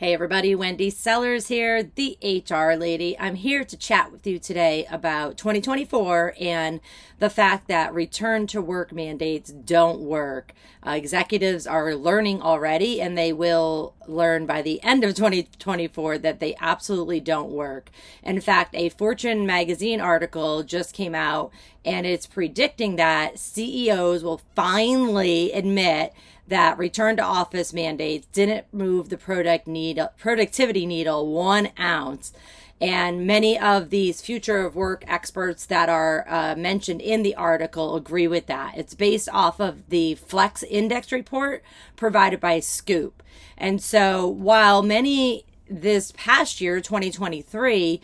Hey everybody, Wendy Sellers here, the HR lady. I'm here to chat with you today about 2024 and the fact that return to work mandates don't work. Executives are learning already, and they will learn by the end of 2024 that they absolutely don't work. In fact, a Fortune magazine article just came out, and it's predicting that CEOs will finally admit that return to office mandates didn't move the productivity needle 1 ounce. And many of these future of work experts that are mentioned in the article agree with that. It's based off of the Flex Index Report provided by Scoop. And so while many this past year, 2023,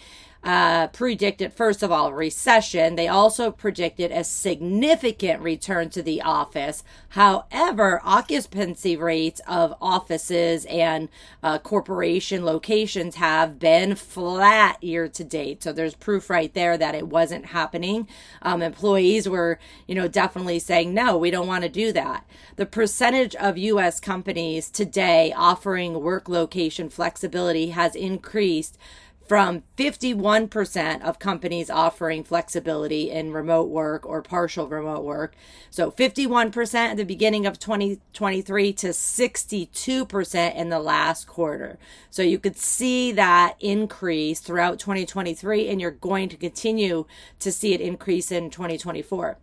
predicted, first of all, recession, they also predicted a significant return to the office. However, occupancy rates of offices and corporation locations have been flat year to date. So there's proof right there that it wasn't happening. Employees were, definitely saying, no, we don't want to do that. The percentage of U.S. companies today offering work location flexibility has increased from 51% of companies offering flexibility in remote work or partial remote work. So 51% at the beginning of 2023 to 62% in the last quarter. So you could see that increase throughout 2023, and you're going to continue to see it increase in 2024.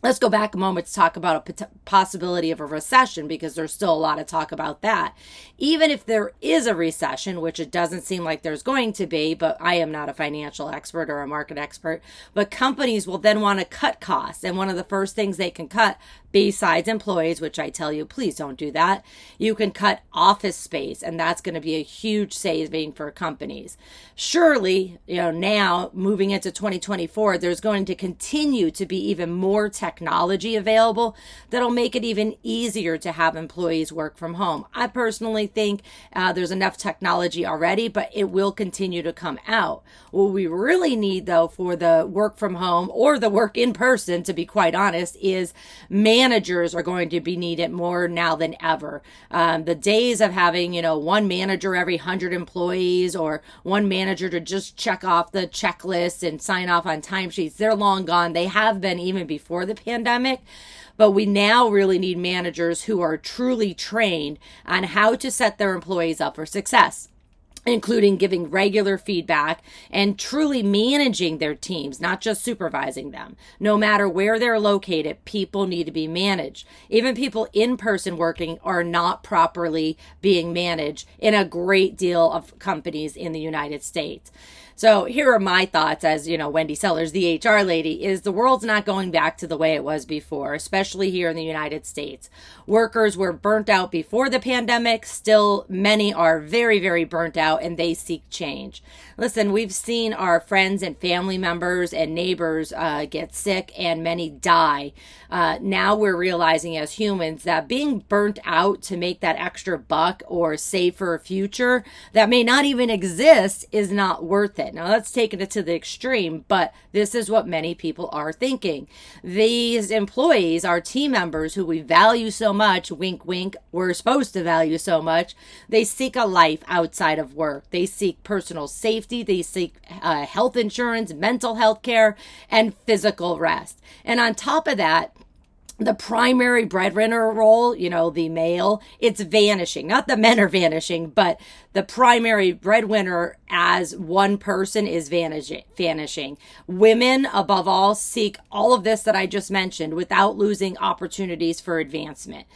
Let's go back a moment to talk about a possibility of a recession, because there's still a lot of talk about that. Even if there is a recession, which it doesn't seem like there's going to be, but I am not a financial expert or a market expert, but companies will then want to cut costs. And one of the first things they can cut, besides employees, which I tell you, please don't do that, you can cut office space, and that's going to be a huge saving for companies. Surely, now moving into 2024, there's going to continue to be even more technology available that'll make it even easier to have employees work from home. I personally think there's enough technology already, but it will continue to come out. What we really need, though, for the work from home or the work in person, to be quite honest, is managers are going to be needed more now than ever. The days of having, one manager every 100 employees, or one manager to just check off the checklist and sign off on timesheets, they're long gone. They have been even before the pandemic, but we now really need managers who are truly trained on how to set their employees up for success, including giving regular feedback and truly managing their teams, not just supervising them. No matter where they're located, people need to be managed. Even people in person working are not properly being managed in a great deal of companies in the United States. So here are my thoughts as, Wendy Sellers, the HR lady, is the world's not going back to the way it was before, especially here in the United States. Workers were burnt out before the pandemic. Still, many are very, very burnt out, and they seek change. Listen, we've seen our friends and family members and neighbors get sick, and many die. Now we're realizing as humans that being burnt out to make that extra buck or save for a future that may not even exist is not worth it. Now, that's taking it to the extreme, but this is what many people are thinking. These employees, our team members who we value so much, wink, wink, we're supposed to value so much, they seek a life outside of work. They seek personal safety. They seek health insurance, mental health care, and physical rest. And on top of that, the primary breadwinner role, the male, it's vanishing. Not the men are vanishing, but the primary breadwinner as one person is vanishing. Women, above all, seek all of this that I just mentioned without losing opportunities for advancement.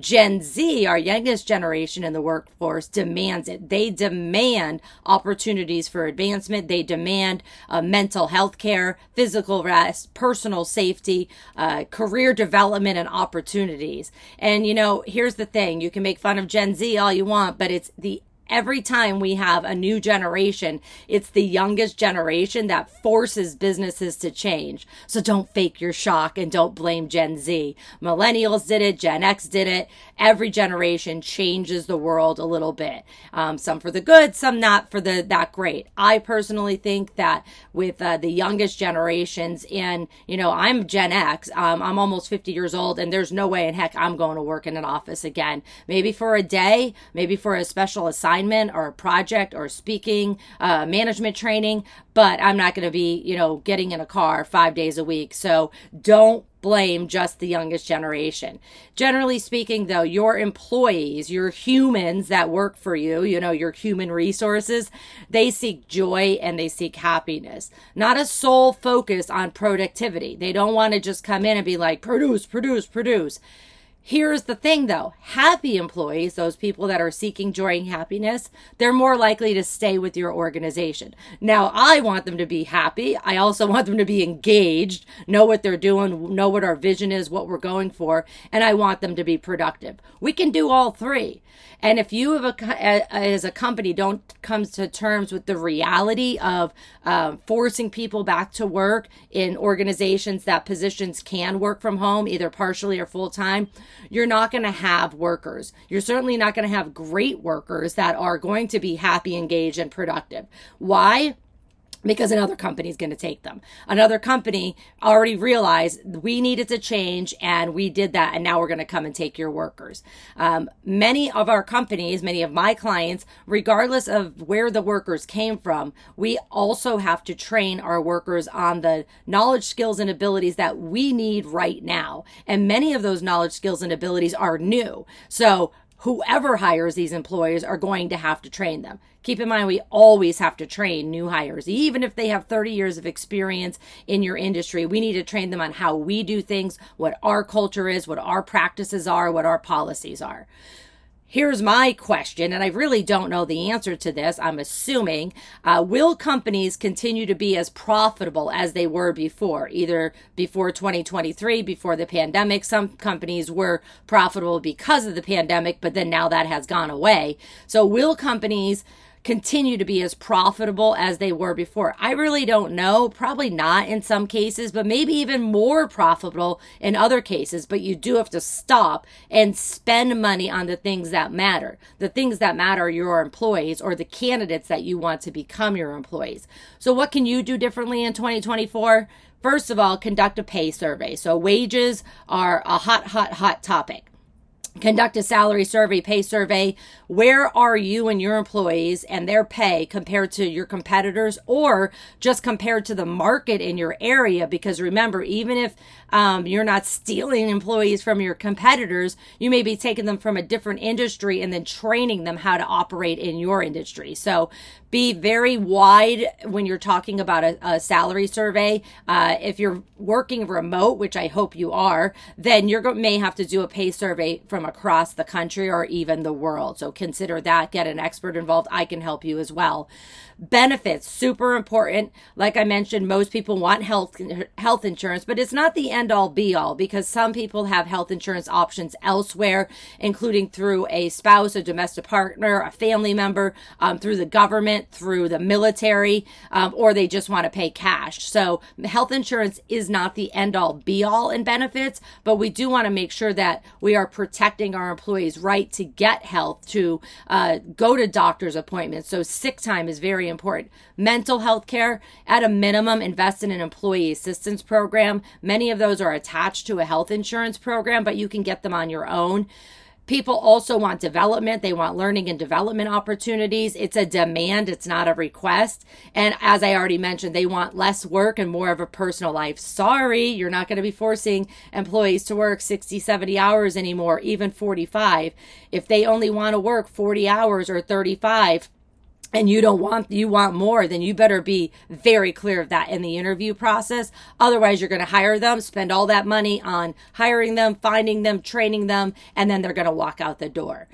Gen Z, our youngest generation in the workforce, demands it. They demand opportunities for advancement. They demand mental health care, physical rest, personal safety, career development and opportunities. And here's the thing, you can make fun of Gen Z all you want, but it's every time we have a new generation, it's the youngest generation that forces businesses to change. So don't fake your shock and don't blame Gen Z. Millennials did it. Gen X did it. Every generation changes the world a little bit. Some for the good, some not for that great. I personally think that with the youngest generations, and, I'm Gen X. I'm almost 50 years old, and there's no way in heck I'm going to work in an office again. Maybe for a day, maybe for a special assignment, assignment or a project or speaking, management training, but I'm not going to be, getting in a car 5 days a week. So don't blame just the youngest generation. Generally speaking, though, your employees, your humans that work for you, your human resources, they seek joy and they seek happiness, not a sole focus on productivity. They don't want to just come in and be like, produce. Here's the thing, though. Happy employees, those people that are seeking joy and happiness, they're more likely to stay with your organization. Now, I want them to be happy. I also want them to be engaged, know what they're doing, know what our vision is, what we're going for, and I want them to be productive. We can do all three. And if you have as a company don't come to terms with the reality of forcing people back to work in organizations that positions can work from home, either partially or full-time, you're not going to have workers. You're certainly not going to have great workers that are going to be happy, engaged, and productive. Why? Because another company is going to take them. Another company already realized we needed to change and we did that, and now we're going to come and take your workers. Many of our companies, many of my clients, regardless of where the workers came from, we also have to train our workers on the knowledge, skills, and abilities that we need right now. And many of those knowledge, skills, and abilities are new. So whoever hires these employees are going to have to train them. Keep in mind, we always have to train new hires. Even if they have 30 years of experience in your industry, we need to train them on how we do things, what our culture is, what our practices are, what our policies are. Here's my question, and I really don't know the answer to this. I'm assuming, will companies continue to be as profitable as they were before, either before 2023, before the pandemic? Some companies were profitable because of the pandemic, but then now that has gone away. So will companies continue to be as profitable as they were before? I really don't know. Probably not in some cases, but maybe even more profitable in other cases. But you do have to stop and spend money on the things that matter. The things that matter are your employees or the candidates that you want to become your employees. So what can you do differently in 2024? First of all, conduct a pay survey. So wages are a hot topic. Conduct a salary survey, pay survey. Where are you and your employees and their pay compared to your competitors or just compared to the market in your area? Because remember, even if you're not stealing employees from your competitors, you may be taking them from a different industry and then training them how to operate in your industry. So be very wide when you're talking about a salary survey. If you're working remote, which I hope you are, then you may have to do a pay survey from across the country or even the world. So consider that, get an expert involved. I can help you as well. Benefits, super important. Like I mentioned, most people want health insurance, but it's not the end all be all because some people have health insurance options elsewhere, including through a spouse, a domestic partner, a family member, through the government, through the military, or they just want to pay cash. So health insurance is not the end all be all in benefits, but we do want to make sure that we are protecting our employees' right to get health, to go to doctor's appointments. So sick time is very important. Mental health care, at a minimum, invest in an employee assistance program. Many of those are attached to a health insurance program, but you can get them on your own. People also want development. They want learning and development opportunities. It's a demand. It's not a request. And as I already mentioned, they want less work and more of a personal life. Sorry, you're not going to be forcing employees to work 60, 70 hours anymore, even 45. If they only want to work 40 hours or 35, and you want more, then you better be very clear of that in the interview process. Otherwise, you're going to hire them, spend all that money on hiring them, finding them, training them, and then they're going to walk out the door.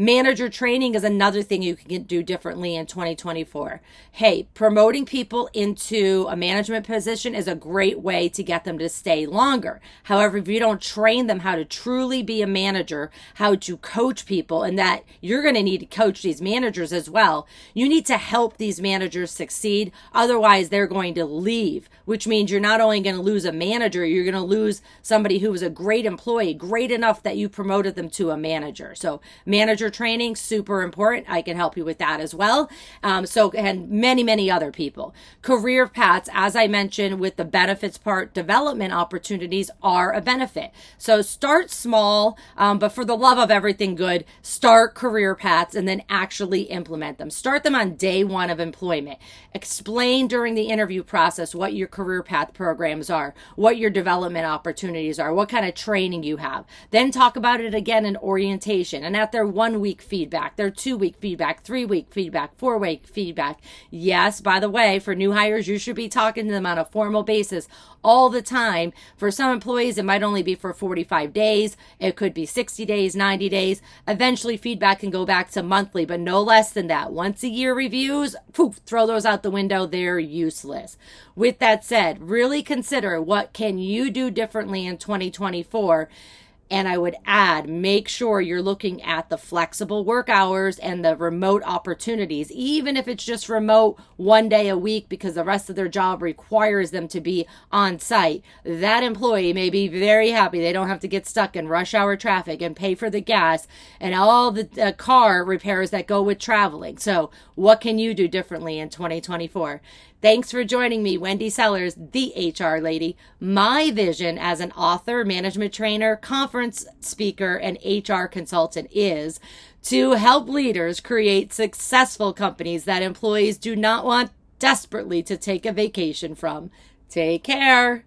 Manager training is another thing you can do differently in 2024. Hey, promoting people into a management position is a great way to get them to stay longer. However, if you don't train them how to truly be a manager, how to coach people, and that you're going to need to coach these managers as well, you need to help these managers succeed. Otherwise, they're going to leave, which means you're not only going to lose a manager, you're going to lose somebody who was a great employee, great enough that you promoted them to a manager. So manager exposure training, super important. I can help you with that as well. And many, many other people. Career paths, as I mentioned, with the benefits part, development opportunities are a benefit. So start small, but for the love of everything good, start career paths and then actually implement them. Start them on day one of employment. Explain during the interview process what your career path programs are, what your development opportunities are, what kind of training you have. Then talk about it again in orientation and at their 1 week feedback, their 2 week feedback, 3 week feedback, 4 week feedback. Yes, by the way, for new hires, you should be talking to them on a formal basis all the time. For some employees, it might only be for 45 days. It could be 60 days, 90 days. Eventually, feedback can go back to monthly, but no less than that. Once a year reviews, poof, throw those out the window. They're useless. With that said, really consider what can you do differently in 2024. And I would add, make sure you're looking at the flexible work hours and the remote opportunities, even if it's just remote 1 day a week because the rest of their job requires them to be on site. That employee may be very happy they don't have to get stuck in rush hour traffic and pay for the gas and all the car repairs that go with traveling. So what can you do differently in 2024? Thanks for joining me, Wendy Sellers, the HR lady. My vision as an author, management trainer, conference speaker, and HR consultant is to help leaders create successful companies that employees do not want desperately to take a vacation from. Take care.